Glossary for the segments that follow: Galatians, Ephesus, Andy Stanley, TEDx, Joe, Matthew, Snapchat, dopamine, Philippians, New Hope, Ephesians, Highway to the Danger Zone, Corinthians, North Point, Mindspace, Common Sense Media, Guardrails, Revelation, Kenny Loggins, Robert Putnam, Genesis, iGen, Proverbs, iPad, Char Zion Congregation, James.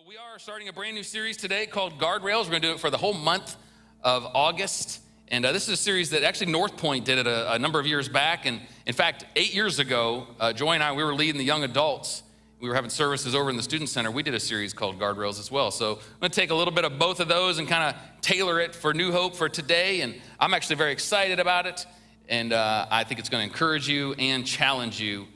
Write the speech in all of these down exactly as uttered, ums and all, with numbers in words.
So we are starting a brand new series today called Guardrails. We're going to do it for the whole month of August. And uh, this is a series that actually North Point did it a, a number of years back. And in fact, eight years ago, uh, Joy and I, we were leading the young adults. We were having services over in the student center. We did a series called Guardrails as well. So I'm going to take a little bit of both of those and kind of tailor it for New Hope for today. And I'm actually very excited about it. And uh, I think it's going to encourage you and challenge you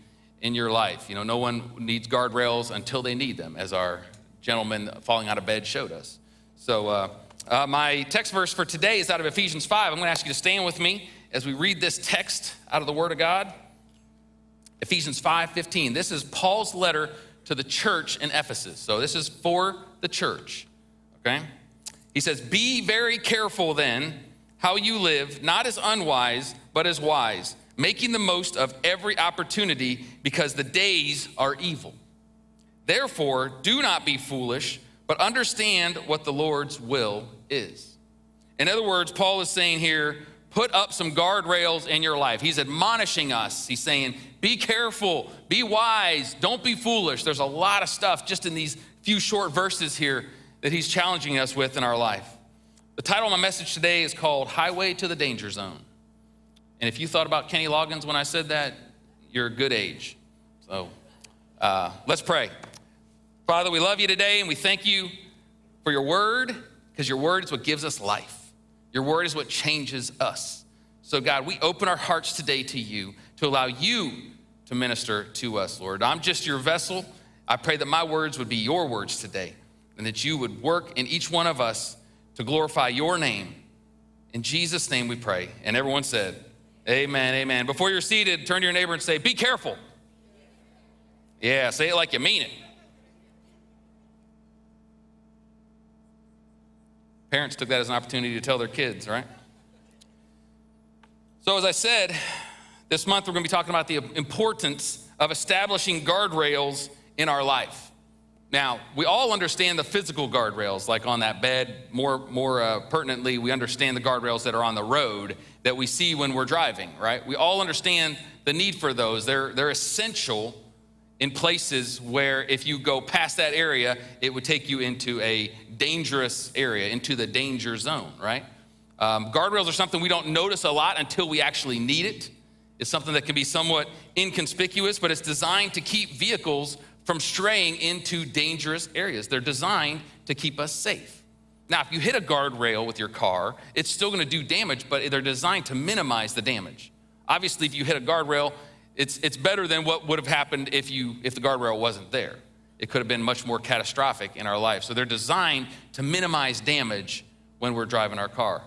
in your life. You know, no one needs guardrails until they need them, as our gentleman falling out of bed showed us. So uh, uh, my text verse for today is out of Ephesians five. I'm going to ask you to stand with me as we read this text out of the Word of God. Ephesians five fifteen. This is Paul's letter to the church in Ephesus. So this is for the church, okay? He says, "Be very careful then how you live, not as unwise, but as wise, making the most of every opportunity, because the days are evil. Therefore, do not be foolish, but understand what the Lord's will is." In other words, Paul is saying here, put up some guardrails in your life. He's admonishing us. He's saying, be careful, be wise, don't be foolish. There's a lot of stuff just in these few short verses here that he's challenging us with in our life. The title of my message today is called Highway to the Danger Zone. And if you thought about Kenny Loggins when I said that, you're a good age. So uh, let's pray. Father, we love you today, and we thank you for your word, because your word is what gives us life. Your word is what changes us. So God, we open our hearts today to you, to allow you to minister to us, Lord. I'm just your vessel. I pray that my words would be your words today, and that you would work in each one of us to glorify your name. In Jesus' name we pray. And everyone said, amen, amen. Before you're seated, turn to your neighbor and say, be careful. Yeah, say it like you mean it. Parents took that as an opportunity to tell their kids, right? So as I said, this month we're going to be talking about the importance of establishing guardrails in our life. Now, we all understand the physical guardrails, like on that bed. More, more uh, pertinently, we understand the guardrails that are on the road that we see when we're driving, right? We all understand the need for those. They're, they're essential in places where if you go past that area, it would take you into a dangerous area, into the danger zone, right? Um, guardrails are something we don't notice a lot until we actually need it. It's something that can be somewhat inconspicuous, but it's designed to keep vehicles from straying into dangerous areas. They're designed to keep us safe. Now, if you hit a guardrail with your car, it's still gonna do damage, but they're designed to minimize the damage. Obviously, if you hit a guardrail, It's it's better than what would have happened if you if the guardrail wasn't there. It could have been much more catastrophic in our life. So they're designed to minimize damage when we're driving our car.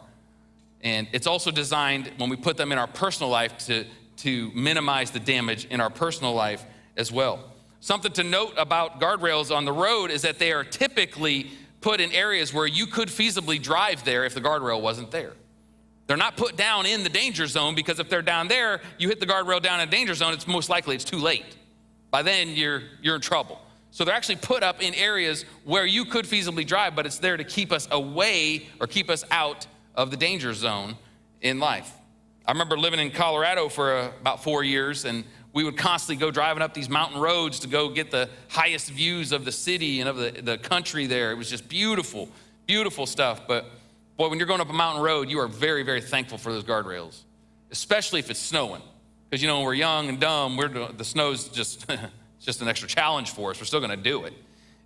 And it's also designed, when we put them in our personal life, to, to minimize the damage in our personal life as well. Something to note about guardrails on the road is that they are typically put in areas where you could feasibly drive there if the guardrail wasn't there. They're not put down in the danger zone, because if they're down there, you hit the guardrail down in the danger zone, it's most likely it's too late. By then, you're you're in trouble. So they're actually put up in areas where you could feasibly drive, but it's there to keep us away or keep us out of the danger zone in life. I remember living in Colorado for uh, about four years, and we would constantly go driving up these mountain roads to go get the highest views of the city and of the, the country there. It was just beautiful, beautiful stuff. But boy, when you're going up a mountain road, you are very, very thankful for those guardrails, especially if it's snowing. Because, you know, when we're young and dumb, we're, the snow's just, it's just an extra challenge for us. We're still going to do it.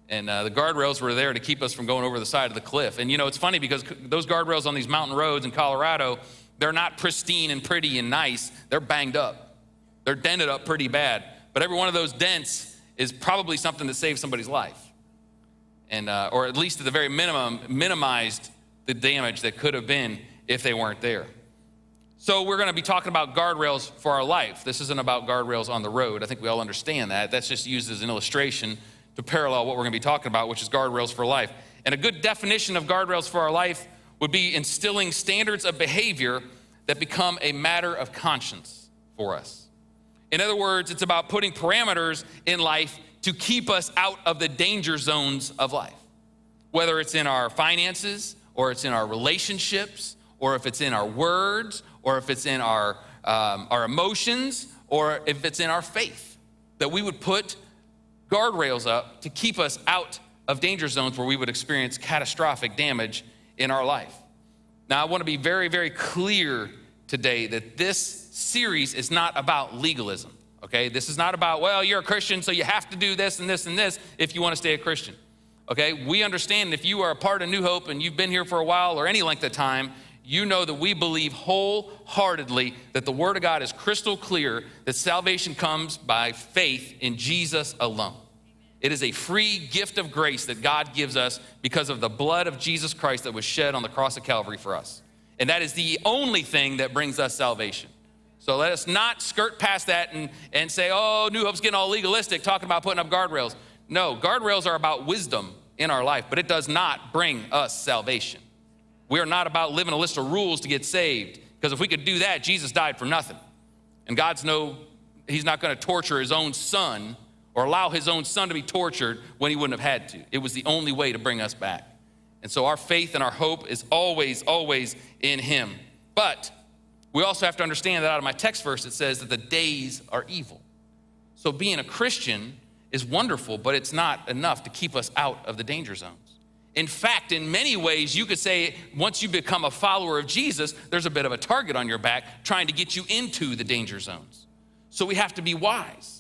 And uh, the guardrails were there to keep us from going over the side of the cliff. And, you know, it's funny because those guardrails on these mountain roads in Colorado, they're not pristine and pretty and nice. They're banged up. They're dented up pretty bad. But every one of those dents is probably something that saved somebody's life. And, uh, or at least at the very minimum, minimized the damage that could have been if they weren't there. So we're going to be talking about guardrails for our life. This isn't about guardrails on the road. I think we all understand that. That's just used as an illustration to parallel what we're going to be talking about, which is guardrails for life. And a good definition of guardrails for our life would be instilling standards of behavior that become a matter of conscience for us. In other words, it's about putting parameters in life to keep us out of the danger zones of life, whether it's in our finances, or it's in our relationships, or if it's in our words, or if it's in our um, our emotions, or if it's in our faith, that we would put guardrails up to keep us out of danger zones where we would experience catastrophic damage in our life. Now, I want to be very, very clear today that this series is not about legalism, okay? This is not about, well, you're a Christian, so you have to do this and this and this if you want to stay a Christian, okay? We understand if you are a part of New Hope and you've been here for a while or any length of time, you know that we believe wholeheartedly that the Word of God is crystal clear that salvation comes by faith in Jesus alone. It is a free gift of grace that God gives us because of the blood of Jesus Christ that was shed on the cross of Calvary for us. And that is the only thing that brings us salvation. So let us not skirt past that and, and say, oh, New Hope's getting all legalistic, talking about putting up guardrails. No, guardrails are about wisdom in our life, but it does not bring us salvation. We are not about living a list of rules to get saved, because if we could do that, Jesus died for nothing. And God's no, he's not gonna torture his own son or allow his own son to be tortured when he wouldn't have had to. It was the only way to bring us back. And so our faith and our hope is always, always in him. But we also have to understand that out of my text verse, it says that the days are evil. So being a Christian is wonderful, but it's not enough to keep us out of the danger zones. In fact, in many ways, you could say once you become a follower of Jesus, there's a bit of a target on your back trying to get you into the danger zones. So we have to be wise.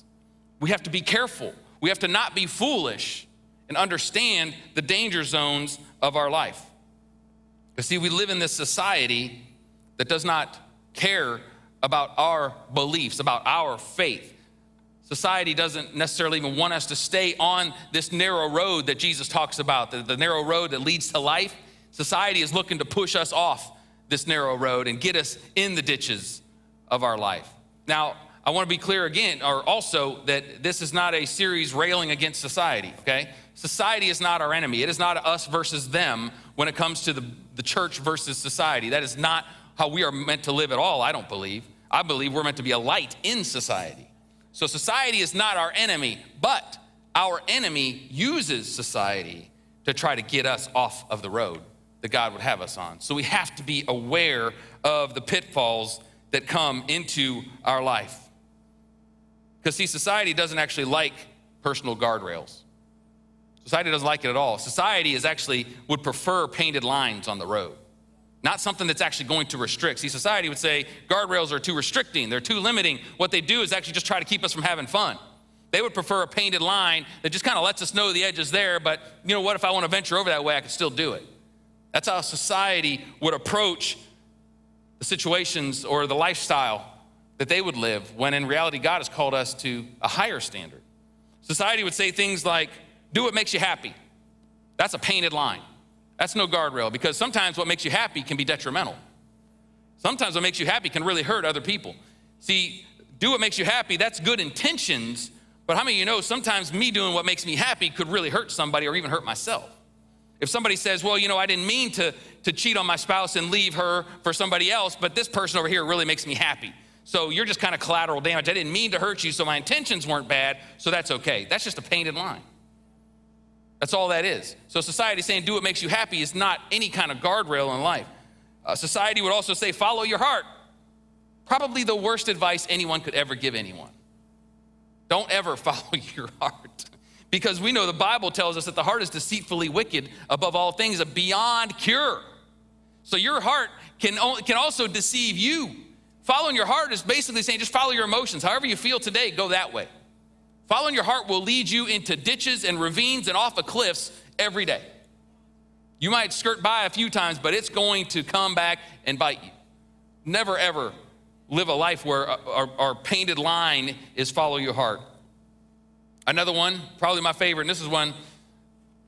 We have to be careful. We have to not be foolish and understand the danger zones of our life. Because see, we live in this society that does not care about our beliefs, about our faith. Society doesn't necessarily even want us to stay on this narrow road that Jesus talks about, the, the narrow road that leads to life. Society is looking to push us off this narrow road and get us in the ditches of our life. Now, I want to be clear again, or also that this is not a series railing against society, okay? Society is not our enemy. It is not us versus them when it comes to the, the church versus society. That is not how we are meant to live at all, I don't believe. I believe we're meant to be a light in society. So society is not our enemy, but our enemy uses society to try to get us off of the road that God would have us on. So we have to be aware of the pitfalls that come into our life. Because see, society doesn't actually like personal guardrails. Society doesn't like it at all. Society is actually would prefer painted lines on the road, not something that's actually going to restrict. See, society would say guardrails are too restricting. They're too limiting. What they do is actually just try to keep us from having fun. They would prefer a painted line that just kind of lets us know the edge is there, but you know what, if I want to venture over that way, I can still do it. That's how society would approach the situations or the lifestyle that they would live, when in reality, God has called us to a higher standard. Society would say things like, do what makes you happy. That's a painted line. That's no guardrail, because sometimes what makes you happy can be detrimental. Sometimes what makes you happy can really hurt other people. See, do what makes you happy, that's good intentions, but how many of you know sometimes me doing what makes me happy could really hurt somebody or even hurt myself? If somebody says, well, you know, I didn't mean to, to cheat on my spouse and leave her for somebody else, but this person over here really makes me happy. So you're just kind of collateral damage. I didn't mean to hurt you, so my intentions weren't bad, so that's okay. That's just a painted line. That's all that is. So society saying do what makes you happy is not any kind of guardrail in life. Uh, society would also say follow your heart. Probably the worst advice anyone could ever give anyone. Don't ever follow your heart. Because we know the Bible tells us that the heart is deceitfully wicked above all things, a beyond cure. So your heart can, can also deceive you. Following your heart is basically saying just follow your emotions. However you feel today, go that way. Following your heart will lead you into ditches and ravines and off of cliffs every day. You might skirt by a few times, but it's going to come back and bite you. Never, ever live a life where our, our painted line is follow your heart. Another one, probably my favorite, and this is one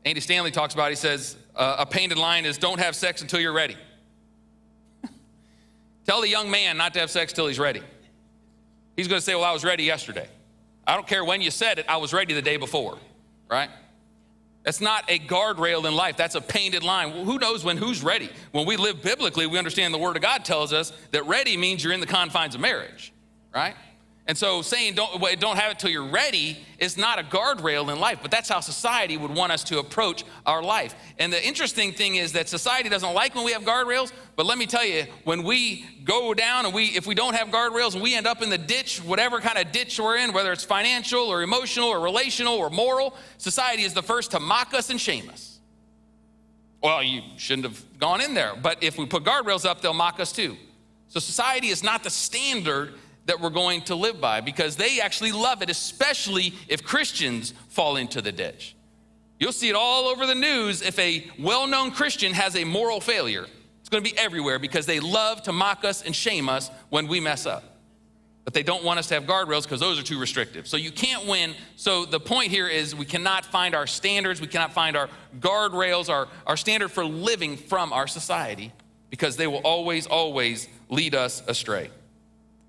Andy Stanley talks about. He says, uh, a painted line is don't have sex until you're ready. Tell the young man not to have sex till he's ready. He's gonna say, well, I was ready yesterday. I don't care when you said it, I was ready the day before, right? That's not a guardrail in life, that's a painted line. Well, who knows when who's ready? When we live biblically, we understand the Word of God tells us that ready means you're in the confines of marriage, right? And so saying don't, don't have it till you're ready is not a guardrail in life, but that's how society would want us to approach our life. And the interesting thing is that society doesn't like when we have guardrails, but let me tell you, when we go down and we, if we don't have guardrails, we end up in the ditch, whatever kind of ditch we're in, whether it's financial or emotional or relational or moral, society is the first to mock us and shame us. Well, you shouldn't have gone in there, but if we put guardrails up, they'll mock us too. So society is not the standard that we're going to live by, because they actually love it, especially if Christians fall into the ditch. You'll see it all over the news if a well-known Christian has a moral failure. It's going to be everywhere because they love to mock us and shame us when we mess up. But they don't want us to have guardrails because those are too restrictive. So you can't win. So the point here is we cannot find our standards. We cannot find our guardrails, our, our standard for living from our society, because they will always, always lead us astray.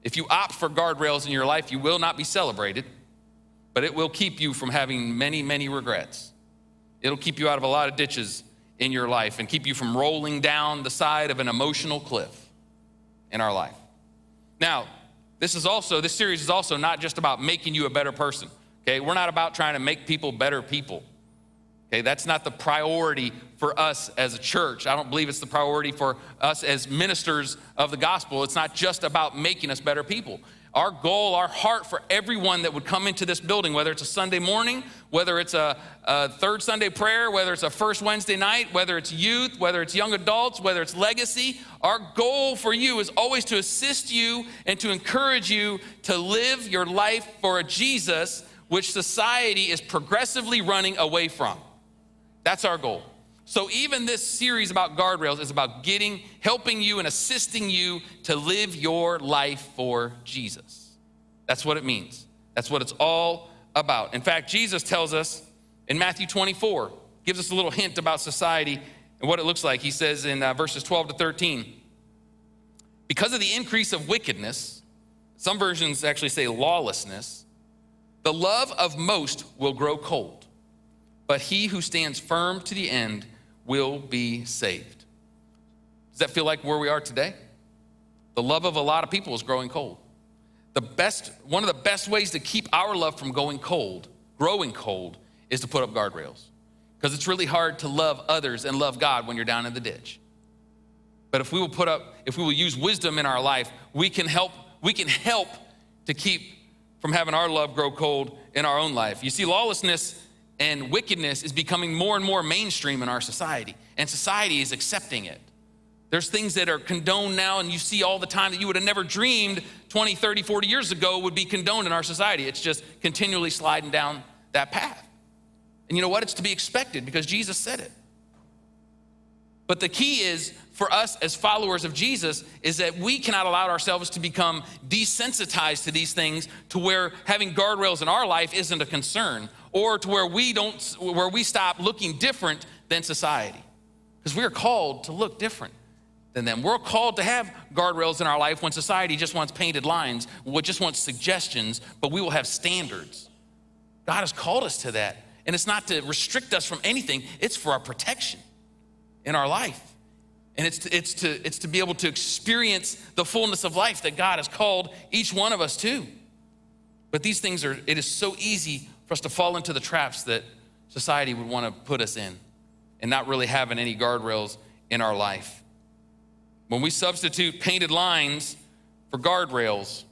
If you opt for guardrails in your life, you will not be celebrated, but it will keep you from having many, many regrets. It'll keep you out of a lot of ditches in your life and keep you from rolling down the side of an emotional cliff in our life. Now, this is also, this series is also not just about making you a better person, okay? We're not about trying to make people better people, okay? That's not the priority for us as a church. I don't believe it's the priority for us as ministers of the gospel. It's not just about making us better people. Our goal, our heart for everyone that would come into this building, whether it's a Sunday morning, whether it's a, a third Sunday prayer, whether it's a first Wednesday night, whether it's youth, whether it's young adults, whether it's legacy, our goal for you is always to assist you and to encourage you to live your life for a Jesus which society is progressively running away from. That's our goal. So even this series about guardrails is about getting, helping you and assisting you to live your life for Jesus. That's what it means. That's what it's all about. In fact, Jesus tells us in Matthew twenty-four, gives us a little hint about society and what it looks like. He says in uh, verses twelve to thirteen, because of the increase of wickedness, some versions actually say lawlessness, the love of most will grow cold, but he who stands firm to the end will be saved. Does that feel like where we are today? The love of a lot of people is growing cold. The best, one of the best ways to keep our love from going cold, growing cold, is to put up guardrails. Because it's really hard to love others and love God when you're down in the ditch. But if we will put up, if we will use wisdom in our life, we can help, we can help to keep from having our love grow cold in our own life. You see, lawlessness and wickedness is becoming more and more mainstream in our society, and society is accepting it. There's things that are condoned now, and you see all the time that you would have never dreamed twenty, thirty, forty years ago would be condoned in our society. It's just continually sliding down that path. And you know what? It's to be expected because Jesus said it. But the key is for us as followers of Jesus is that we cannot allow ourselves to become desensitized to these things to where having guardrails in our life isn't a concern, or to where we don't, where we stop looking different than society. Because we are called to look different than them. We're called to have guardrails in our life when society just wants painted lines, just wants suggestions, but we will have standards. God has called us to that. And it's not to restrict us from anything, it's for our protection in our life. And it's to, it's to, it's to be able to experience the fullness of life that God has called each one of us to. But these things are, it is so easy for us to fall into the traps that society would want to put us in and not really having any guardrails in our life. When we substitute painted lines for guardrails,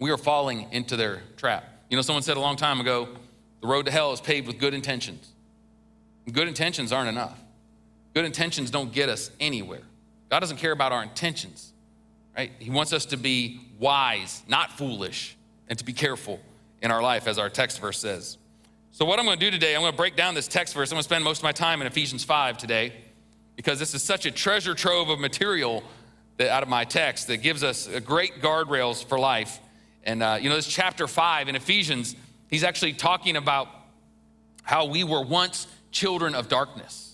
we are falling into their trap. You know, someone said a long time ago, the road to hell is paved with good intentions. Good intentions aren't enough. Good intentions don't get us anywhere. God doesn't care about our intentions, right? He wants us to be wise, not foolish, and to be careful in our life, as our text verse says. So what I'm gonna do today, I'm gonna break down this text verse. I'm gonna spend most of my time in Ephesians five today, because this is such a treasure trove of material that out of my text that gives us a great guardrails for life. And uh, you know, this chapter five in Ephesians, he's actually talking about how we were once children of darkness.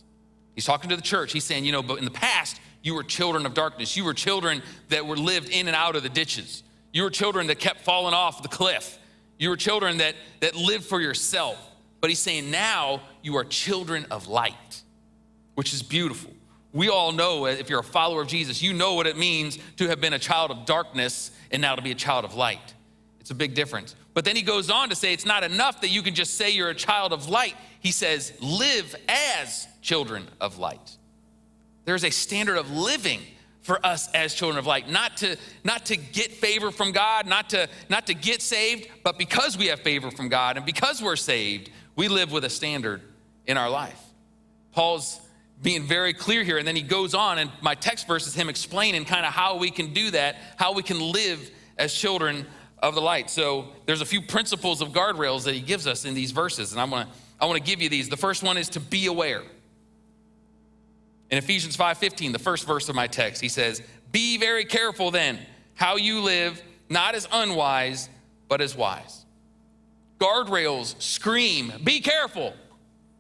He's talking to the church. He's saying, you know, but in the past, you were children of darkness. You were children that were lived in and out of the ditches. You were children that kept falling off the cliff. You were children that, that lived for yourself. But he's saying now you are children of light, which is beautiful. We all know, if you're a follower of Jesus, you know what it means to have been a child of darkness and now to be a child of light. It's a big difference. But then he goes on to say, it's not enough that you can just say you're a child of light. He says, live as children of light. There's a standard of living for us as children of light, not to not to get favor from God, not to not to get saved, but because we have favor from God and because we're saved, we live with a standard in our life. Paul's being very clear here, and then he goes on, and my text verse is him explaining kind of how we can do that, how we can live as children of the light. So there's a few principles of guardrails that he gives us in these verses, and I want to I want to give you these. The first one is to be aware. In Ephesians five fifteen, the first verse of my text, he says, be very careful then how you live, not as unwise, but as wise. Guardrails scream, be careful.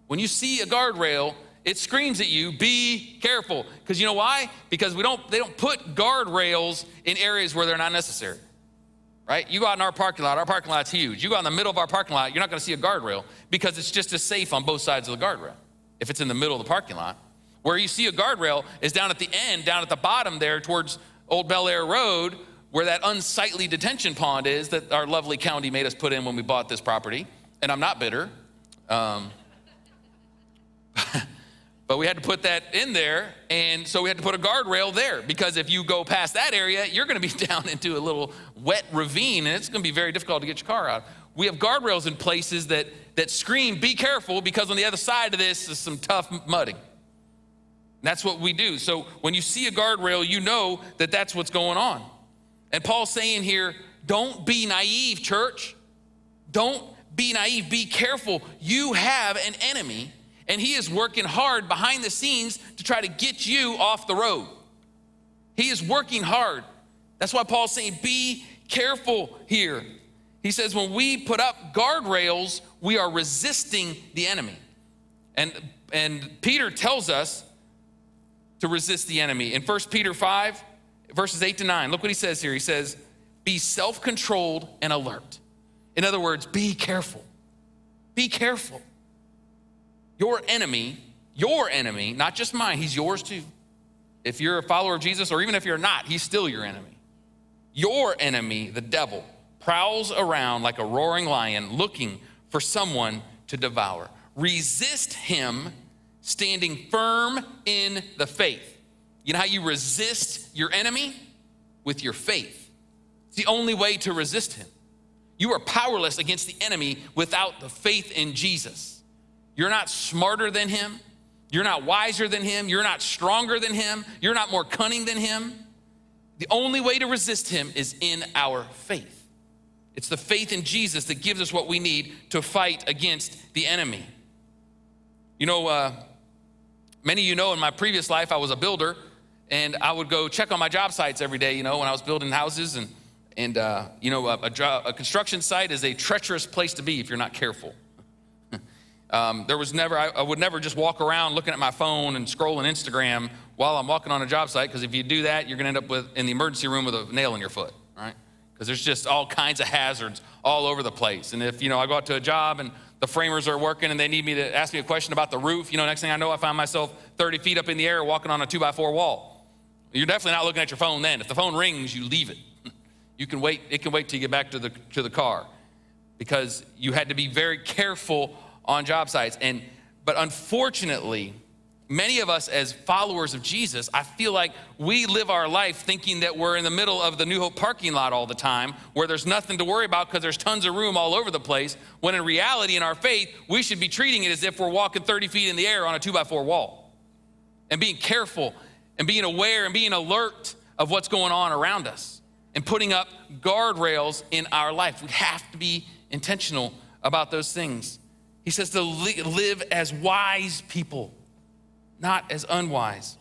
When you see a guardrail, it screams at you, be careful. Because you know why? Because we don't, they don't put guardrails in areas where they're not necessary, right? You go out in our parking lot, our parking lot's huge. You go out in the middle of our parking lot, you're not gonna see a guardrail because it's just as safe on both sides of the guardrail if it's in the middle of the parking lot. Where you see a guardrail is down at the end, down at the bottom there towards Old Bel Air Road, where that unsightly detention pond is that our lovely county made us put in when we bought this property. And I'm not bitter. Um, but we had to put that in there. And so we had to put a guardrail there because if you go past that area, you're gonna be down into a little wet ravine and it's gonna be very difficult to get your car out. We have guardrails in places that, that scream, be careful, because on the other side of this is some tough mudding. That's what we do. So when you see a guardrail, you know that that's what's going on. And Paul's saying here, don't be naive, church. Don't be naive, be careful. You have an enemy, and he is working hard behind the scenes to try to get you off the road. He is working hard. That's why Paul's saying, be careful here. He says, when we put up guardrails, we are resisting the enemy. And, and Peter tells us to resist the enemy. In First Peter five, verses eight to nine, look what he says here. He says, be self-controlled and alert. In other words, be careful. Be careful. Your enemy, your enemy, not just mine, he's yours too. If you're a follower of Jesus, or even if you're not, he's still your enemy. Your enemy, the devil, prowls around like a roaring lion looking for someone to devour. Resist him, standing firm in the faith. You know how you resist your enemy? With your faith. It's the only way to resist him. You are powerless against the enemy without the faith in Jesus. You're not smarter than him. You're not wiser than him. You're not stronger than him. You're not more cunning than him. The only way to resist him is in our faith. It's the faith in Jesus that gives us what we need to fight against the enemy. You know, uh, many of you know in my previous life, I was a builder, and I would go check on my job sites every day, you know, when I was building houses. And, and uh, you know, a, a, a construction site is a treacherous place to be if you're not careful. um, there was never, I, I would never just walk around looking at my phone and scrolling Instagram while I'm walking on a job site, because if you do that, you're gonna end up with in the emergency room with a nail in your foot, right? Because there's just all kinds of hazards all over the place. And if, you know, I go out to a job and the framers are working and they need me to ask me a question about the roof, you know, next thing I know, I find myself thirty feet up in the air walking on a two by four wall. You're definitely not looking at your phone then. If the phone rings, you leave it. You can wait, it can wait till you get back to the to the car, because you had to be very careful on job sites. And, but unfortunately, many of us as followers of Jesus, I feel like we live our life thinking that we're in the middle of the New Hope parking lot all the time, where there's nothing to worry about because there's tons of room all over the place, when in reality, in our faith, we should be treating it as if we're walking thirty feet in the air on a two by four wall, and being careful and being aware and being alert of what's going on around us and putting up guardrails in our life. We have to be intentional about those things. He says to live as wise people, not as unwise.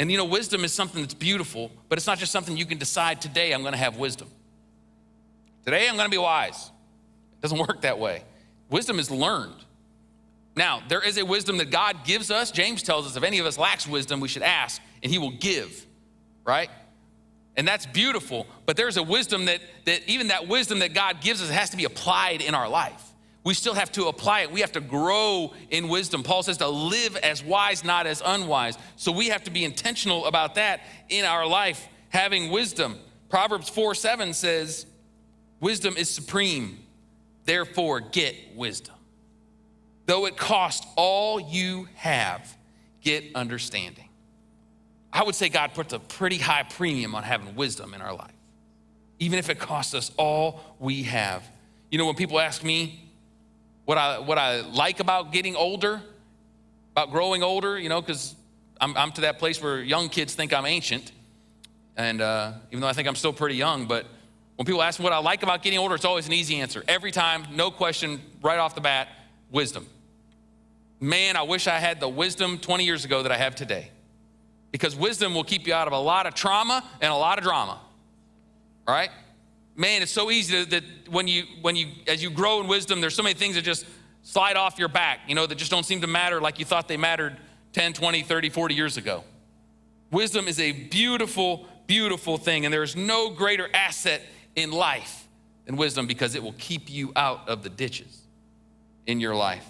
And you know, wisdom is something that's beautiful, but it's not just something you can decide today, I'm gonna have wisdom. Today, I'm gonna be wise. It doesn't work that way. Wisdom is learned. Now, there is a wisdom that God gives us. James tells us if any of us lacks wisdom, we should ask and he will give, right? And that's beautiful, but there's a wisdom that, that even that wisdom that God gives us has to be applied in our life. We still have to apply it. We have to grow in wisdom. Paul says to live as wise, not as unwise. So we have to be intentional about that in our life, having wisdom. Proverbs four seven says, Wisdom is supreme. Therefore, get wisdom. Though it cost all you have, get understanding. I would say God puts a pretty high premium on having wisdom in our life, even if it costs us all we have. You know, when people ask me what I what I like about getting older, about growing older, you know, because I'm, I'm to that place where young kids think I'm ancient, and uh, even though I think I'm still pretty young, but when people ask me what I like about getting older, it's always an easy answer. Every time, no question, right off the bat, wisdom. Man, I wish I had the wisdom twenty years ago that I have today. Because wisdom will keep you out of a lot of trauma and a lot of drama, all right? Man, it's so easy to, that when you, when you, as you grow in wisdom, there's so many things that just slide off your back, you know, that just don't seem to matter like you thought they mattered ten, twenty, thirty, forty years ago. Wisdom is a beautiful, beautiful thing, and there is no greater asset in life than wisdom because it will keep you out of the ditches in your life.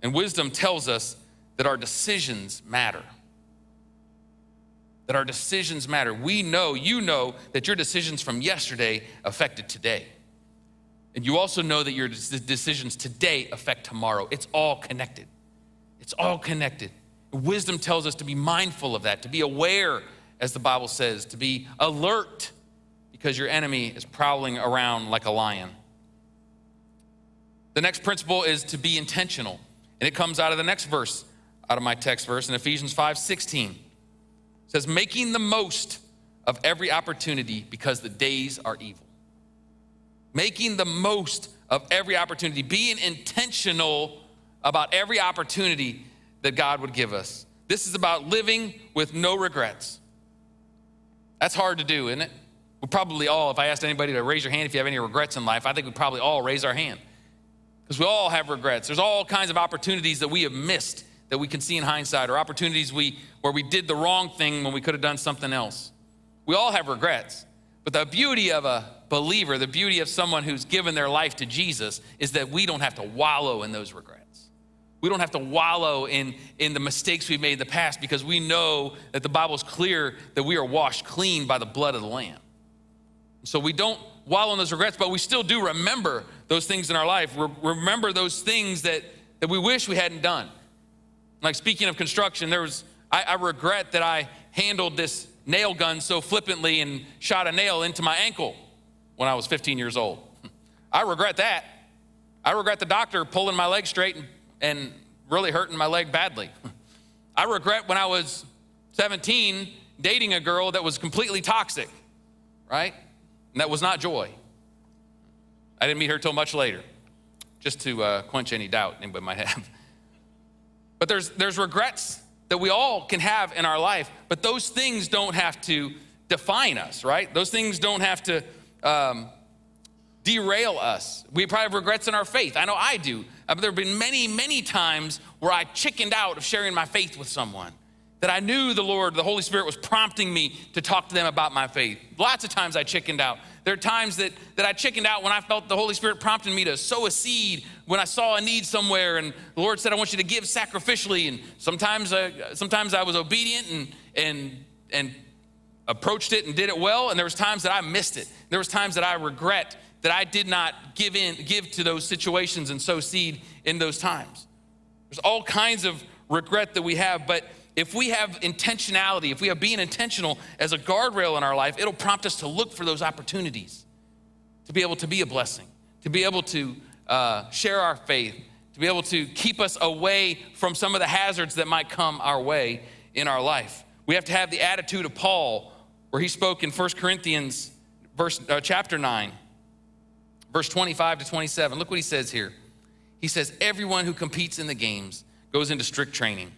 And wisdom tells us that our decisions matter. that our decisions matter. We know, you know, that your decisions from yesterday affected today. And you also know that your decisions today affect tomorrow. It's all connected. It's all connected. Wisdom tells us to be mindful of that, to be aware, as the Bible says, to be alert, because your enemy is prowling around like a lion. The next principle is to be intentional. And it comes out of the next verse, out of my text verse in Ephesians five sixteen. It says, making the most of every opportunity because the days are evil. Making the most of every opportunity, being intentional about every opportunity that God would give us. This is about living with no regrets. That's hard to do, isn't it? We probably all, if I asked anybody to raise your hand if you have any regrets in life, I think we'd probably all raise our hand because we all have regrets. There's all kinds of opportunities that we have missed that we can see in hindsight, or opportunities we where we did the wrong thing when we could have done something else. We all have regrets, but the beauty of a believer, the beauty of someone who's given their life to Jesus, is that we don't have to wallow in those regrets. We don't have to wallow in, in the mistakes we've made in the past, because we know that the Bible's clear that we are washed clean by the blood of the Lamb. So we don't wallow in those regrets, but we still do remember those things in our life. Re- remember those things that, that we wish we hadn't done. Like, speaking of construction, there was, I, I regret that I handled this nail gun so flippantly and shot a nail into my ankle when I was fifteen years old. I regret that. I regret the doctor pulling my leg straight and, and really hurting my leg badly. I regret when I was seventeen dating a girl that was completely toxic, right? And that was not Joy. I didn't meet her till much later, just to uh, quench any doubt anybody might have. But there's there's regrets that we all can have in our life, but those things don't have to define us, right? Those things don't have to um, derail us. We probably have regrets in our faith. I know I do. Uh, there have been many, many times where I chickened out of sharing my faith with someone, that I knew the Lord, the Holy Spirit was prompting me to talk to them about my faith. Lots of times I chickened out. There are times that, that I chickened out when I felt the Holy Spirit prompting me to sow a seed when I saw a need somewhere, and the Lord said, I want you to give sacrificially. And sometimes I, sometimes I was obedient and, and, and approached it and did it well, and there was times that I missed it. There was times that I regret that I did not give in, give to those situations and sow seed in those times. There's all kinds of regret that we have, but if we have intentionality, if we have being intentional as a guardrail in our life, it'll prompt us to look for those opportunities, to be able to be a blessing, to be able to uh, share our faith, to be able to keep us away from some of the hazards that might come our way in our life. We have to have the attitude of Paul, where he spoke in First Corinthians verse, uh, chapter nine, verse twenty-five to twenty-seven. Look what he says here. He says, everyone who competes in the games goes into strict training.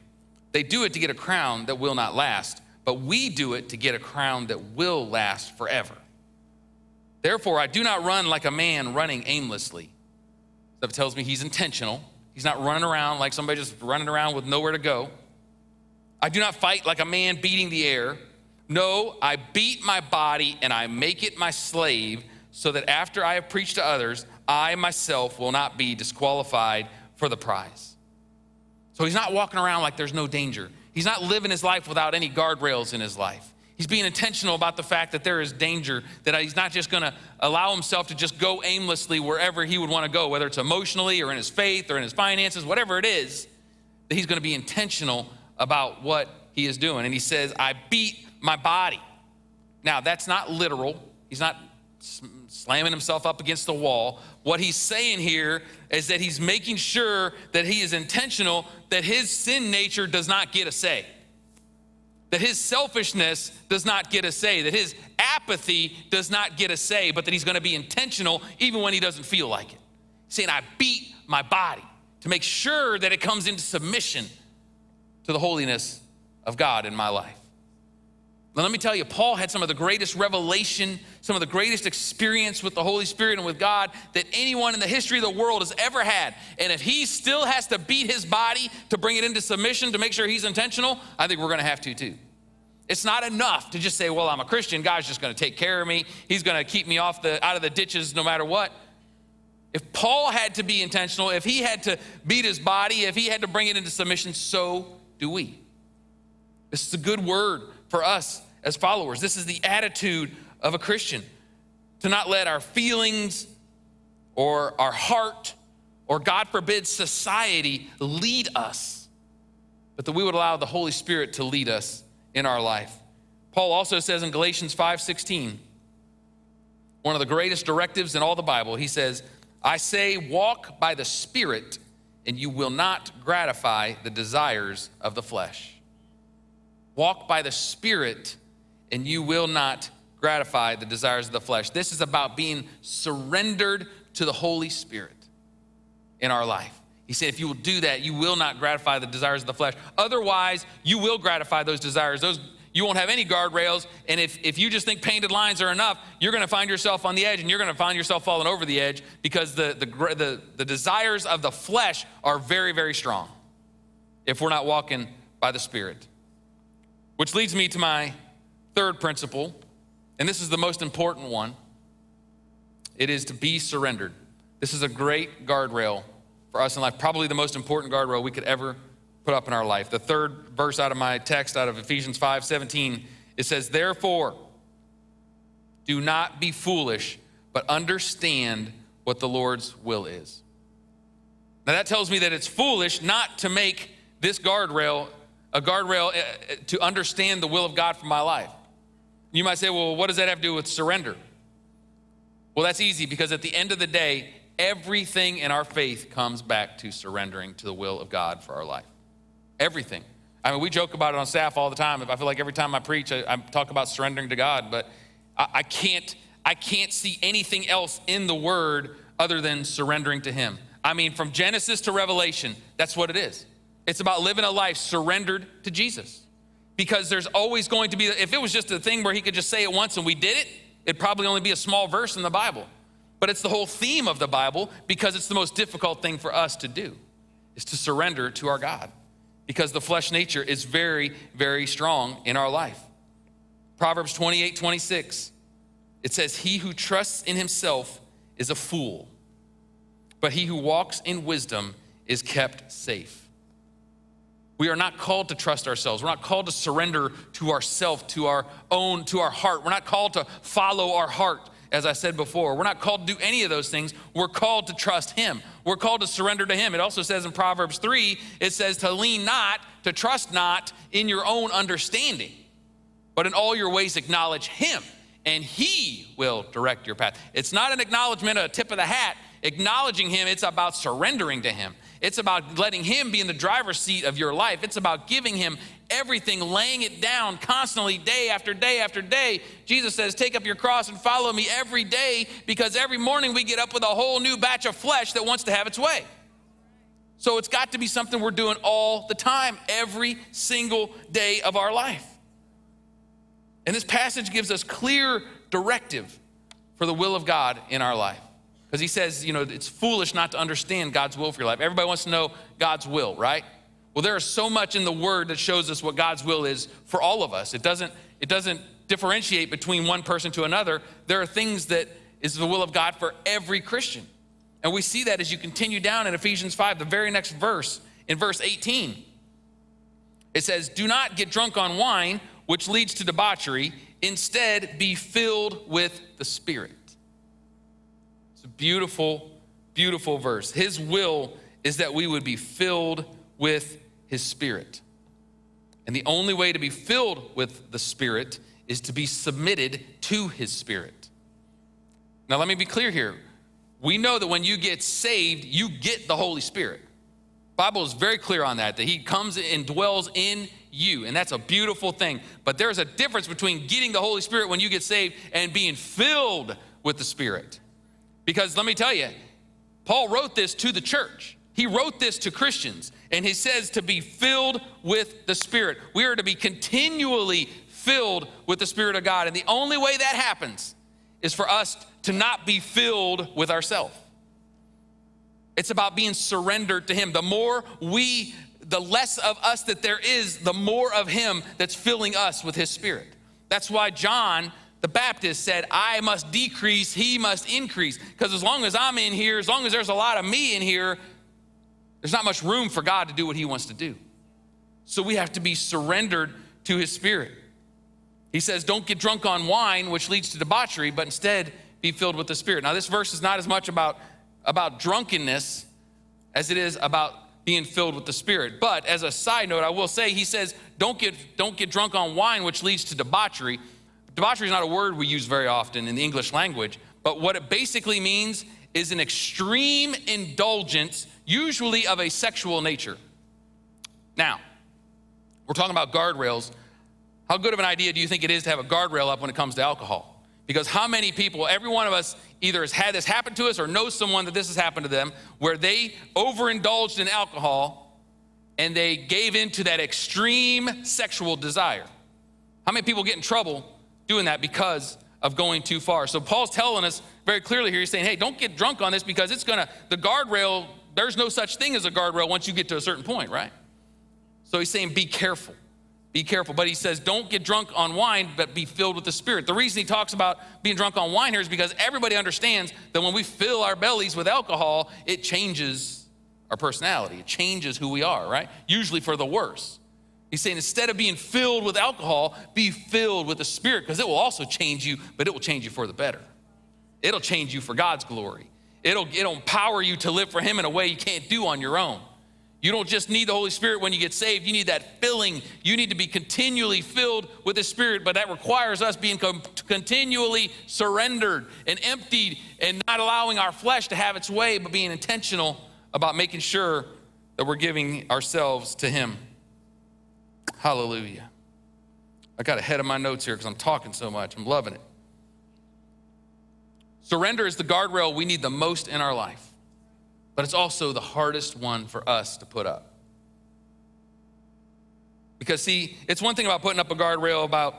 They do it to get a crown that will not last, but we do it to get a crown that will last forever. Therefore, I do not run like a man running aimlessly. That tells me he's intentional. He's not running around like somebody just running around with nowhere to go. I do not fight like a man beating the air. No, I beat my body and I make it my slave, so that after I have preached to others, I myself will not be disqualified for the prize. So he's not walking around like there's no danger. He's not living his life without any guardrails in his life. He's being intentional about the fact that there is danger, that he's not just gonna allow himself to just go aimlessly wherever he would wanna go, whether it's emotionally or in his faith or in his finances, whatever it is, that he's gonna be intentional about what he is doing. And he says, I beat my body. Now, that's not literal. He's not slamming himself up against the wall. What he's saying here is that he's making sure that he is intentional, that his sin nature does not get a say, that his selfishness does not get a say, that his apathy does not get a say, but that he's gonna be intentional even when he doesn't feel like it. He's saying, I beat my body to make sure that it comes into submission to the holiness of God in my life. Now, let me tell you, Paul had some of the greatest revelation, some of the greatest experience with the Holy Spirit and with God that anyone in the history of the world has ever had. And if he still has to beat his body to bring it into submission to make sure he's intentional, I think we're gonna have to too. It's not enough to just say, well, I'm a Christian, God's just gonna take care of me. He's gonna keep me off the out of the ditches no matter what. If Paul had to be intentional, if he had to beat his body, if he had to bring it into submission, so do we. This is a good word for us as followers. This is the attitude of a Christian, to not let our feelings or our heart or, God forbid, society lead us, but that we would allow the Holy Spirit to lead us in our life. Paul also says in Galatians five sixteen, one of the greatest directives in all the Bible, he says, I say, walk by the Spirit, and you will not gratify the desires of the flesh. Walk by the Spirit, and you will not gratify the desires of the flesh. This is about being surrendered to the Holy Spirit in our life. He said, if you will do that, you will not gratify the desires of the flesh. Otherwise, you will gratify those desires. Those, you won't have any guardrails, and if, if you just think painted lines are enough, you're gonna find yourself on the edge, and you're gonna find yourself falling over the edge because the, the, the, the desires of the flesh are very, very strong if we're not walking by the Spirit. Which leads me to my third principle, and this is the most important one. It is to be surrendered. This is a great guardrail for us in life, probably the most important guardrail we could ever put up in our life. The third verse out of my text, out of Ephesians five seventeen, it says, therefore, do not be foolish, but understand what the Lord's will is. Now that tells me that it's foolish not to make this guardrail a guardrail to understand the will of God for my life. You might say, well, what does that have to do with surrender? Well, that's easy, because at the end of the day, everything in our faith comes back to surrendering to the will of God for our life. Everything. I mean, we joke about it on staff all the time. I feel like every time I preach, I, I talk about surrendering to God, but I, I can't, I can't see anything else in the Word other than surrendering to Him. I mean, from Genesis to Revelation, that's what it is. It's about living a life surrendered to Jesus, because there's always going to be, if it was just a thing where he could just say it once and we did it, it'd probably only be a small verse in the Bible. But it's the whole theme of the Bible, because it's the most difficult thing for us to do, is to surrender to our God, because the flesh nature is very, very strong in our life. Proverbs twenty-eight twenty-six, it says, he who trusts in himself is a fool, but he who walks in wisdom is kept safe. We are not called to trust ourselves. We're not called to surrender to ourselves, to our own, to our heart. We're not called to follow our heart, as I said before. We're not called to do any of those things. We're called to trust Him. We're called to surrender to Him. It also says in Proverbs three, it says to lean not, to trust not in your own understanding, but in all your ways acknowledge Him, and He will direct your path. It's not an acknowledgement, a tip of the hat. Acknowledging Him, it's about surrendering to Him. It's about letting Him be in the driver's seat of your life. It's about giving Him everything, laying it down constantly, day after day after day. Jesus says, take up your cross and follow me every day, because every morning we get up with a whole new batch of flesh that wants to have its way. So it's got to be something we're doing all the time, every single day of our life. And this passage gives us clear directive for the will of God in our life. Because he says, you know, it's foolish not to understand God's will for your life. Everybody wants to know God's will, right? Well, there is so much in the Word that shows us what God's will is for all of us. It doesn't, it doesn't differentiate between one person to another. There are things that is the will of God for every Christian. And we see that as you continue down in Ephesians five, the very next verse, in verse eighteen. It says, do not get drunk on wine, which leads to debauchery. Instead, be filled with the Spirit. It's a beautiful, beautiful verse. His will is that we would be filled with his Spirit. And the only way to be filled with the Spirit is to be submitted to his Spirit. Now, let me be clear here. We know that when you get saved, you get the Holy Spirit. The Bible is very clear on that, that he comes and dwells in you, and that's a beautiful thing. But there's a difference between getting the Holy Spirit when you get saved and being filled with the Spirit. Because let me tell you, Paul wrote this to the church. He wrote this to Christians, and he says to be filled with the Spirit. We are to be continually filled with the Spirit of God, and the only way that happens is for us to not be filled with ourselves. It's about being surrendered to him. The more we, the less of us that there is, the more of him that's filling us with his Spirit. That's why John the Baptist said, I must decrease, he must increase. Because as long as I'm in here, as long as there's a lot of me in here, there's not much room for God to do what he wants to do. So we have to be surrendered to his Spirit. He says, don't get drunk on wine, which leads to debauchery, but instead be filled with the Spirit. Now, this verse is not as much about, about drunkenness as it is about being filled with the Spirit. But as a side note, I will say, he says, don't get, don't get drunk on wine, which leads to debauchery. Debauchery is not a word we use very often in the English language, but what it basically means is an extreme indulgence, usually of a sexual nature. Now, we're talking about guardrails. How good of an idea do you think it is to have a guardrail up when it comes to alcohol? Because how many people, every one of us, either has had this happen to us or knows someone that this has happened to them, where they overindulged in alcohol and they gave in to that extreme sexual desire. How many people get in trouble doing that because of going too far? So Paul's telling us very clearly here, he's saying, hey, don't get drunk on this, because it's gonna, the guardrail, there's no such thing as a guardrail once you get to a certain point, right? So he's saying, be careful, be careful. But he says, don't get drunk on wine, but be filled with the Spirit. The reason he talks about being drunk on wine here is because everybody understands that when we fill our bellies with alcohol, it changes our personality. It changes who we are, right? Usually for the worse. He's saying, instead of being filled with alcohol, be filled with the Spirit, because it will also change you, but it will change you for the better. It'll change you for God's glory. It'll, it'll empower you to live for him in a way you can't do on your own. You don't just need the Holy Spirit when you get saved. You need that filling. You need to be continually filled with the Spirit, but that requires us being com- continually surrendered and emptied and not allowing our flesh to have its way, but being intentional about making sure that we're giving ourselves to him. Hallelujah. I got ahead of my notes here because I'm talking so much. I'm loving it. Surrender is the guardrail we need the most in our life, but it's also the hardest one for us to put up. Because see, it's one thing about putting up a guardrail about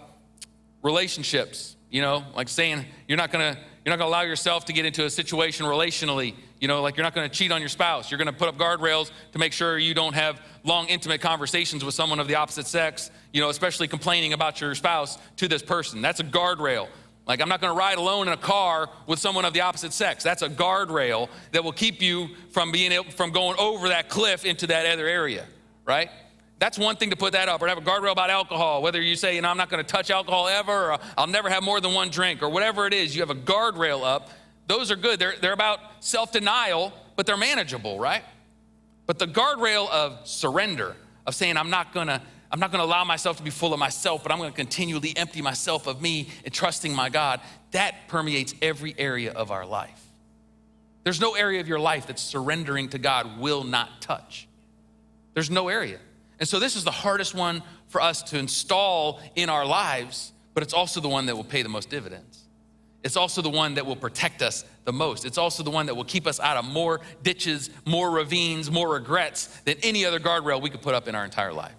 relationships, you know, like saying you're not gonna, you're not gonna allow yourself to get into a situation relationally, you know, like you're not gonna cheat on your spouse. You're gonna put up guardrails to make sure you don't have long, intimate conversations with someone of the opposite sex, you know, especially complaining about your spouse to this person. That's a guardrail. Like, I'm not gonna ride alone in a car with someone of the opposite sex. That's a guardrail that will keep you from being able, from going over that cliff into that other area, right? That's one thing to put that up, or have a guardrail about alcohol, whether you say, you know, I'm not gonna touch alcohol ever, or I'll never have more than one drink, or whatever it is. You have a guardrail up. Those are good. They're, they're about self-denial, but they're manageable, right? But the guardrail of surrender, of saying, I'm not gonna, I'm not gonna allow myself to be full of myself, but I'm gonna continually empty myself of me and trusting my God, that permeates every area of our life. There's no area of your life that surrendering to God will not touch. There's no area. And so this is the hardest one for us to install in our lives, but it's also the one that will pay the most dividends. It's also the one that will protect us the most. It's also the one that will keep us out of more ditches, more ravines, more regrets than any other guardrail we could put up in our entire life.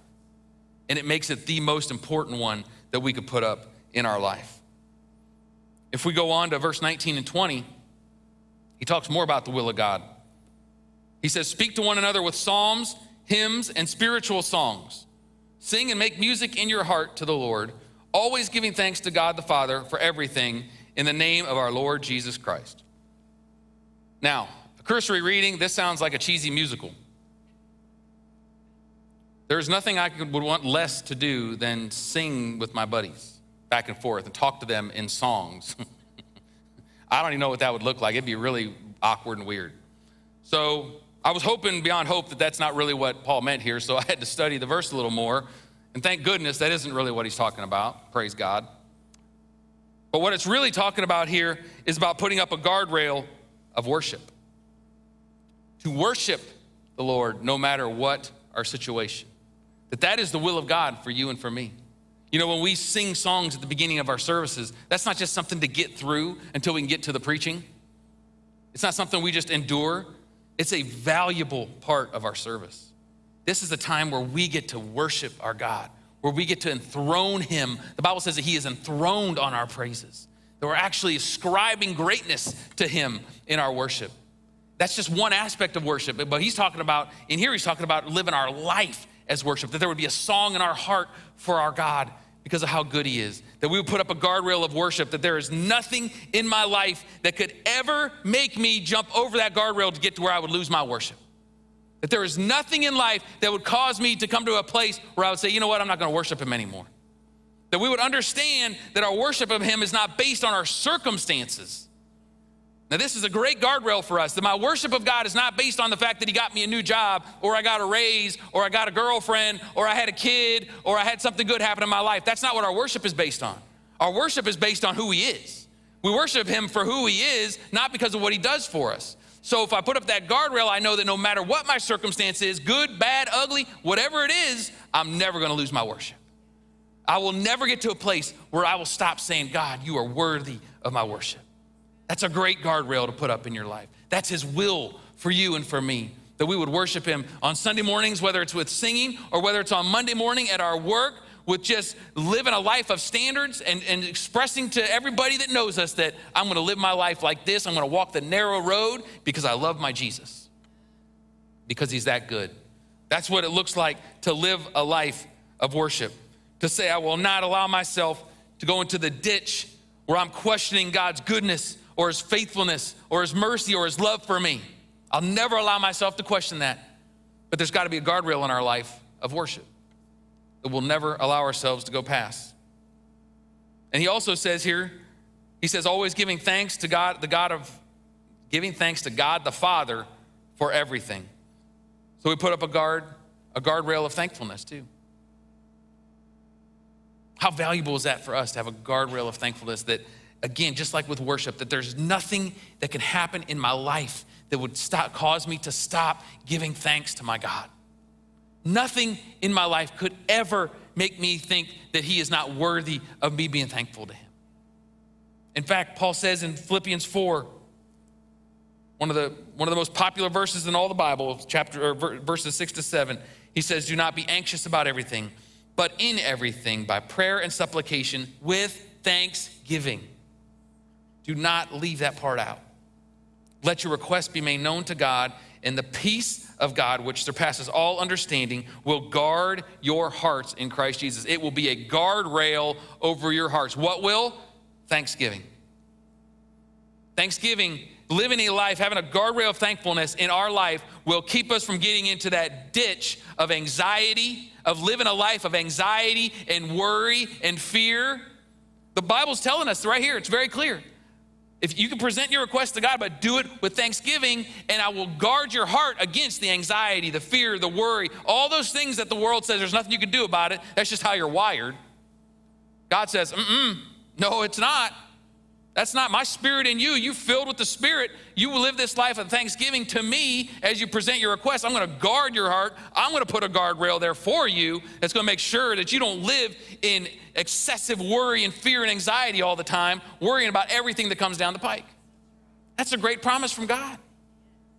And it makes it the most important one that we could put up in our life. If we go on to verse nineteen and twenty, he talks more about the will of God. He says, speak to one another with psalms, hymns, and spiritual songs. Sing and make music in your heart to the Lord, always giving thanks to God the Father for everything, in the name of our Lord Jesus Christ. Now, a cursory reading, this sounds like a cheesy musical. There's nothing I could, would want less to do than sing with my buddies back and forth and talk to them in songs. I don't even know what that would look like. It'd be really awkward and weird. So I was hoping beyond hope that that's not really what Paul meant here, so I had to study the verse a little more. And thank goodness that isn't really what he's talking about. Praise God. But what it's really talking about here is about putting up a guardrail of worship. To worship the Lord no matter what our situation. That that is the will of God for you and for me. You know, when we sing songs at the beginning of our services, that's not just something to get through until we can get to the preaching. It's not something we just endure. It's a valuable part of our service. This is a time where we get to worship our God, where we get to enthrone him. The Bible says that he is enthroned on our praises, that we're actually ascribing greatness to him in our worship. That's just one aspect of worship, but he's talking about, in here he's talking about living our life as worship, that there would be a song in our heart for our God because of how good he is, that we would put up a guardrail of worship, that there is nothing in my life that could ever make me jump over that guardrail to get to where I would lose my worship. That there is nothing in life that would cause me to come to a place where I would say, you know what, I'm not gonna worship him anymore. That we would understand that our worship of him is not based on our circumstances. Now this is a great guardrail for us, that my worship of God is not based on the fact that he got me a new job, or I got a raise, or I got a girlfriend, or I had a kid, or I had something good happen in my life. That's not what our worship is based on. Our worship is based on who he is. We worship him for who he is, not because of what he does for us. So if I put up that guardrail, I know that no matter what my circumstance is, good, bad, ugly, whatever it is, I'm never gonna lose my worship. I will never get to a place where I will stop saying, God, you are worthy of my worship. That's a great guardrail to put up in your life. That's his will for you and for me, that we would worship him on Sunday mornings, whether it's with singing or whether it's on Monday morning at our work, with just living a life of standards and, and expressing to everybody that knows us that I'm gonna live my life like this, I'm gonna walk the narrow road because I love my Jesus, because he's that good. That's what it looks like to live a life of worship, to say I will not allow myself to go into the ditch where I'm questioning God's goodness or his faithfulness or his mercy or his love for me. I'll never allow myself to question that, but there's gotta be a guardrail in our life of worship that we'll never allow ourselves to go past. And he also says here, he says, always giving thanks to God, the God of, giving thanks to God the Father for everything. So we put up a guard, a guardrail of thankfulness too. How valuable is that for us to have a guardrail of thankfulness that, again, just like with worship, that there's nothing that can happen in my life that would stop, cause me to stop giving thanks to my God. Nothing in my life could ever make me think that he is not worthy of me being thankful to him. In fact, Paul says in Philippians four, one of the, one of the most popular verses in all the Bible, chapter or verses six to seven, he says, do not be anxious about everything, but in everything by prayer and supplication with thanksgiving. Do not leave that part out. Let your requests be made known to God, and the peace of God, which surpasses all understanding, will guard your hearts in Christ Jesus. It will be a guardrail over your hearts. What will? Thanksgiving. Thanksgiving, living a life, having a guardrail of thankfulness in our life will keep us from getting into that ditch of anxiety, of living a life of anxiety and worry and fear. The Bible's telling us right here, it's very clear. If you can present your request to God, but do it with thanksgiving, and I will guard your heart against the anxiety, the fear, the worry, all those things that the world says there's nothing you can do about it. That's just how you're wired. God says, mm-mm, no, it's not. That's not my spirit in you. You're filled with the spirit. You will live this life of thanksgiving to me as you present your request. I'm gonna guard your heart. I'm gonna put a guardrail there for you that's gonna make sure that you don't live in excessive worry and fear and anxiety all the time, worrying about everything that comes down the pike. That's a great promise from God.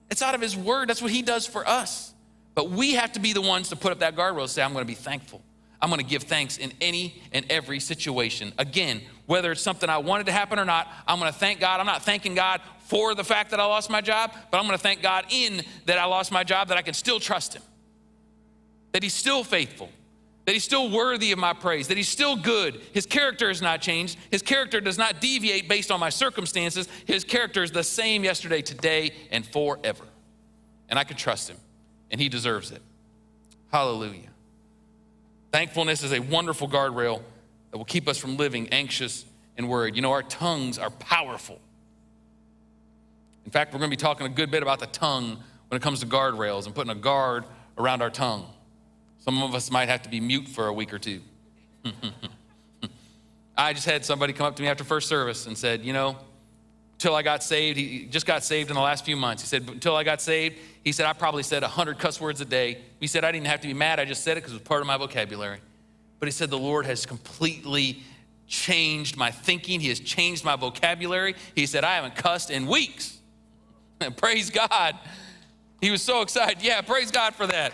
It's out of his word. That's what he does for us. But we have to be the ones to put up that guardrail and say, I'm gonna be thankful. I'm gonna give thanks in any and every situation. Again, whether it's something I wanted to happen or not, I'm gonna thank God. I'm not thanking God for the fact that I lost my job, but I'm gonna thank God in that I lost my job, that I can still trust him, that he's still faithful, that he's still worthy of my praise, that he's still good. His character has not changed. His character does not deviate based on my circumstances. His character is the same yesterday, today, and forever. And I can trust him, and he deserves it. Hallelujah. Thankfulness is a wonderful guardrail that will keep us from living anxious and worried. You know, our tongues are powerful. In fact, we're going to be talking a good bit about the tongue when it comes to guardrails and putting a guard around our tongue. Some of us might have to be mute for a week or two. I just had somebody come up to me after first service and said, you know, until I got saved, he just got saved in the last few months. He said, until I got saved, he said, I probably said one hundred cuss words a day. He said, I didn't have to be mad. I just said it because it was part of my vocabulary. But he said, the Lord has completely changed my thinking. He has changed my vocabulary. He said, I haven't cussed in weeks. And praise God. He was so excited. Yeah, praise God for that.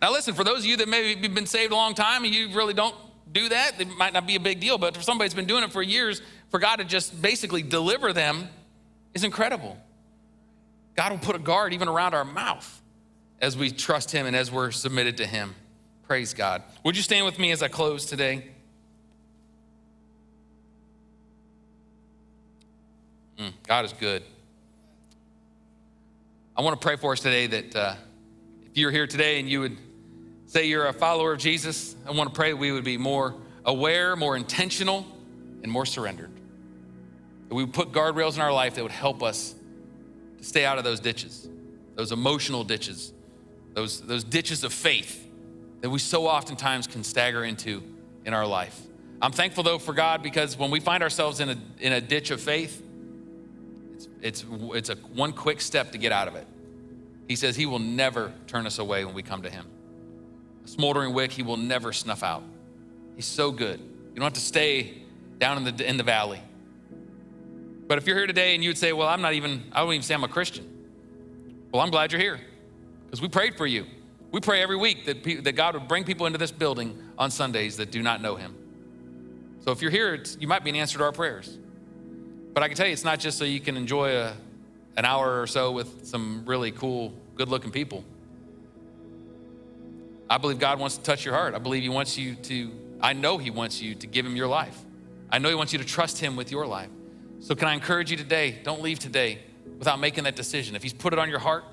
Now listen, for those of you that maybe have been saved a long time and you really don't do that, it might not be a big deal, but for somebody that's been doing it for years, for God to just basically deliver them is incredible. God will put a guard even around our mouth as we trust him and as we're submitted to him. Praise God. Would you stand with me as I close today? Mm, God is good. I want to pray for us today that uh, if you're here today and you would say you're a follower of Jesus, I want to pray that we would be more aware, more intentional, and more surrendered. That we would put guardrails in our life that would help us to stay out of those ditches, those emotional ditches, those, those ditches of faith that we so oftentimes can stagger into in our life. I'm thankful though for God, because when we find ourselves in a, in a ditch of faith, It's it's a one quick step to get out of it. He says he will never turn us away when we come to him. A smoldering wick he will never snuff out. He's so good. You don't have to stay down in the in the valley. But if you're here today and you would say, well, I'm not even, I don't even say I'm a Christian. Well, I'm glad you're here, because we prayed for you. We pray every week that, pe- that God would bring people into this building on Sundays that do not know him. So if you're here, it's, you might be an answer to our prayers. But I can tell you, it's not just so you can enjoy a, an hour or so with some really cool, good-looking people. I believe God wants to touch your heart. I believe he wants you to, I know he wants you to give him your life. I know he wants you to trust him with your life. So can I encourage you today, don't leave today without making that decision. If he's put it on your heart,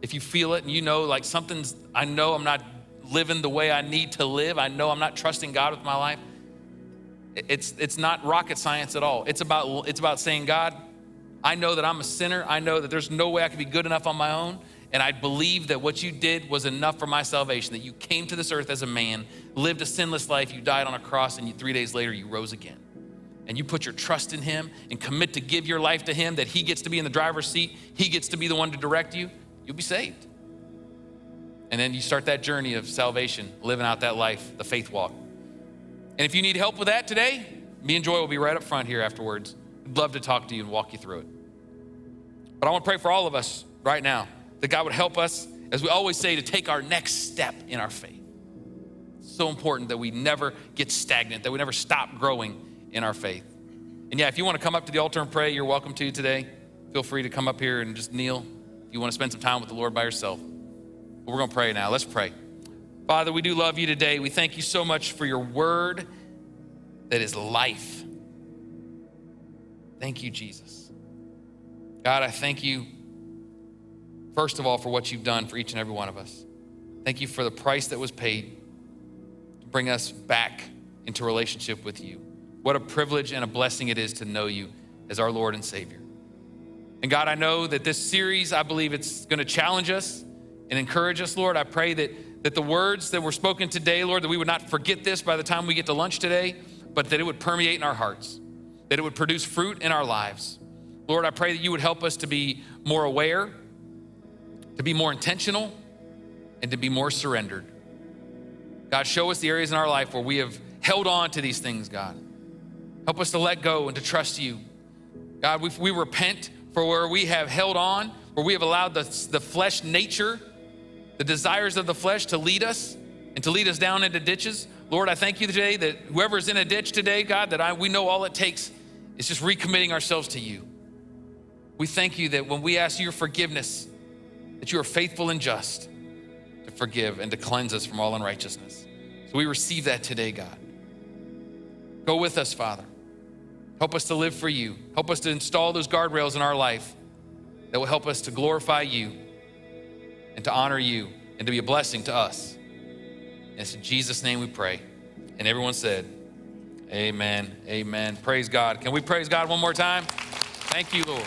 if you feel it and you know, like something's, I know I'm not living the way I need to live. I know I'm not trusting God with my life. It's it's not rocket science at all. It's about it's about saying, God, I know that I'm a sinner. I know that there's no way I could be good enough on my own. And I believe that what you did was enough for my salvation, that you came to this earth as a man, lived a sinless life, you died on a cross, and you, three days later, you rose again. And you put your trust in him and commit to give your life to him, that he gets to be in the driver's seat. He gets to be the one to direct you. You'll be saved. And then you start that journey of salvation, living out that life, the faith walk. And if you need help with that today, me and Joy will be right up front here afterwards. We'd love to talk to you and walk you through it. But I want to pray for all of us right now that God would help us, as we always say, to take our next step in our faith. It's so important that we never get stagnant, that we never stop growing in our faith. And yeah, if you want to come up to the altar and pray, you're welcome to today. Feel free to come up here and just kneel if you want to spend some time with the Lord by yourself. But we're going to pray now. Let's pray. Father, we do love you today. We thank you so much for your word that is life. Thank you, Jesus. God, I thank you, first of all, for what you've done for each and every one of us. Thank you for the price that was paid to bring us back into relationship with you. What a privilege and a blessing it is to know you as our Lord and Savior. And God, I know that this series, I believe it's going to challenge us and encourage us, Lord. I pray that that the words that were spoken today, Lord, that we would not forget this by the time we get to lunch today, but that it would permeate in our hearts, that it would produce fruit in our lives. Lord, I pray that you would help us to be more aware, to be more intentional, and to be more surrendered. God, show us the areas in our life where we have held on to these things, God. Help us to let go and to trust you. God, we, we repent for where we have held on, where we have allowed the, the flesh nature, the desires of the flesh to lead us and to lead us down into ditches. Lord, I thank you today that whoever's in a ditch today, God, that I, we know all it takes is just recommitting ourselves to you. We thank you that when we ask your forgiveness, that you are faithful and just to forgive and to cleanse us from all unrighteousness. So we receive that today, God. Go with us, Father. Help us to live for you. Help us to install those guardrails in our life that will help us to glorify you and to honor you and to be a blessing to us. It's in Jesus' name we pray. And everyone said, amen, amen. Praise God. Can we praise God one more time? Thank you, Lord.